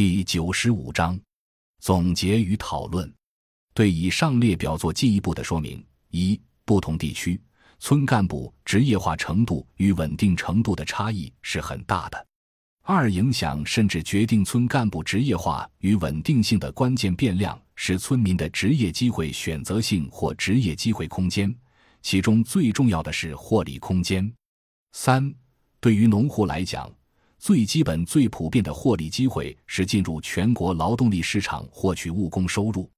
第95章总结与讨论。对以上列表做进一步的说明：一、不同地区村干部职业化程度与稳定程度的差异是很大的。二、影响甚至决定村干部职业化与稳定性的关键变量是村民的职业机会选择性或职业机会空间，其中最重要的是获利空间。三、对于农户来讲，最基本最普遍的获利机会是进入全国劳动力市场获取务工收入。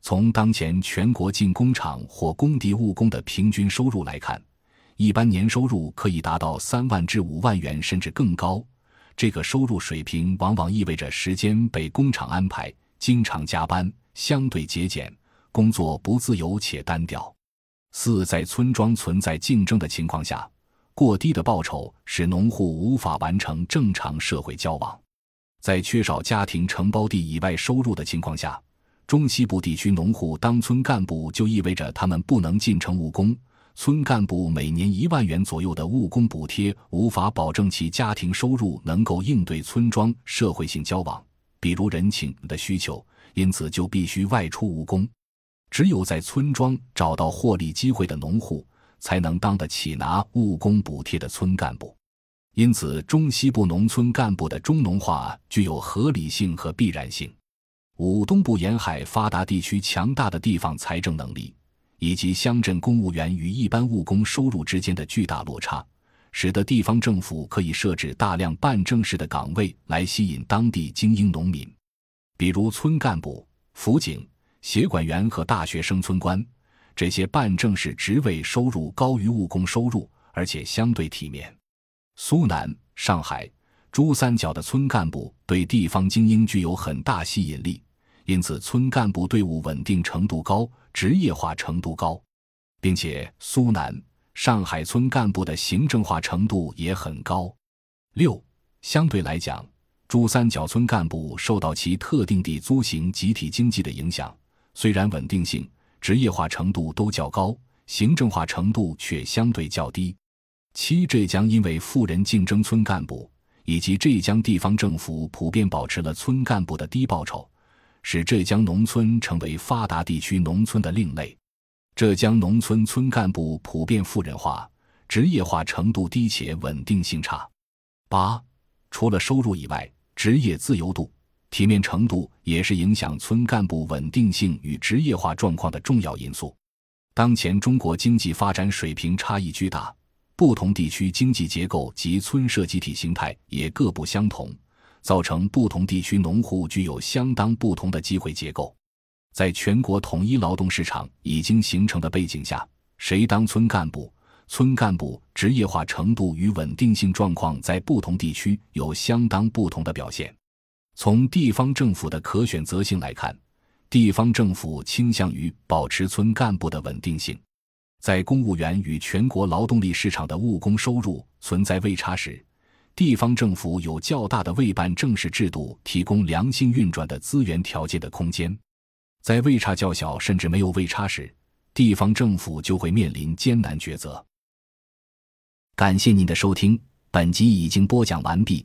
从当前全国进工厂或工地务工的平均收入来看，一般年收入可以达到3万至5万元甚至更高。这个收入水平往往意味着时间被工厂安排，经常加班，相对节俭，工作不自由且单调。四、在村庄存在竞争的情况下，过低的报酬使农户无法完成正常社会交往。在缺少家庭承包地以外收入的情况下，中西部地区农户当村干部就意味着他们不能进城务工。村干部每年1万元左右的务工补贴无法保证其家庭收入能够应对村庄社会性交往，比如人情的需求，因此就必须外出务工。只有在村庄找到获利机会的农户，才能当得起拿务工补贴的村干部。因此，中西部农村干部的中农化具有合理性和必然性。五、东部沿海发达地区强大的地方财政能力以及乡镇公务员与一般务工收入之间的巨大落差，使得地方政府可以设置大量半正式的岗位来吸引当地精英农民，比如村干部、辅警、协管员和大学生村官。这些半正式职位收入高于务工收入，而且相对体面。苏南、上海、珠三角的村干部对地方精英具有很大吸引力，因此村干部队伍稳定程度高，职业化程度高，并且苏南、上海村干部的行政化程度也很高。六、相对来讲，珠三角村干部受到其特定地租型集体经济的影响，虽然稳定性、职业化程度都较高，行政化程度却相对较低。七、浙江因为富人竞争村干部，以及浙江地方政府普遍保持了村干部的低报酬，使浙江农村成为发达地区农村的另类。浙江农村村干部普遍富人化，职业化程度低且稳定性差。八、除了收入以外，职业自由度、体面程度也是影响村干部稳定性与职业化状况的重要因素。当前中国经济发展水平差异巨大，不同地区经济结构及村社集体形态也各不相同，造成不同地区农户具有相当不同的机会结构。在全国统一劳动市场已经形成的背景下，谁当村干部，村干部职业化程度与稳定性状况在不同地区有相当不同的表现。从地方政府的可选择性来看，地方政府倾向于保持村干部的稳定性。在公务员与全国劳动力市场的务工收入存在位差时，地方政府有较大的为办正式制度提供良性运转的资源条件的空间。在位差较小甚至没有位差时，地方政府就会面临艰难抉择。感谢您的收听，本集已经播讲完毕，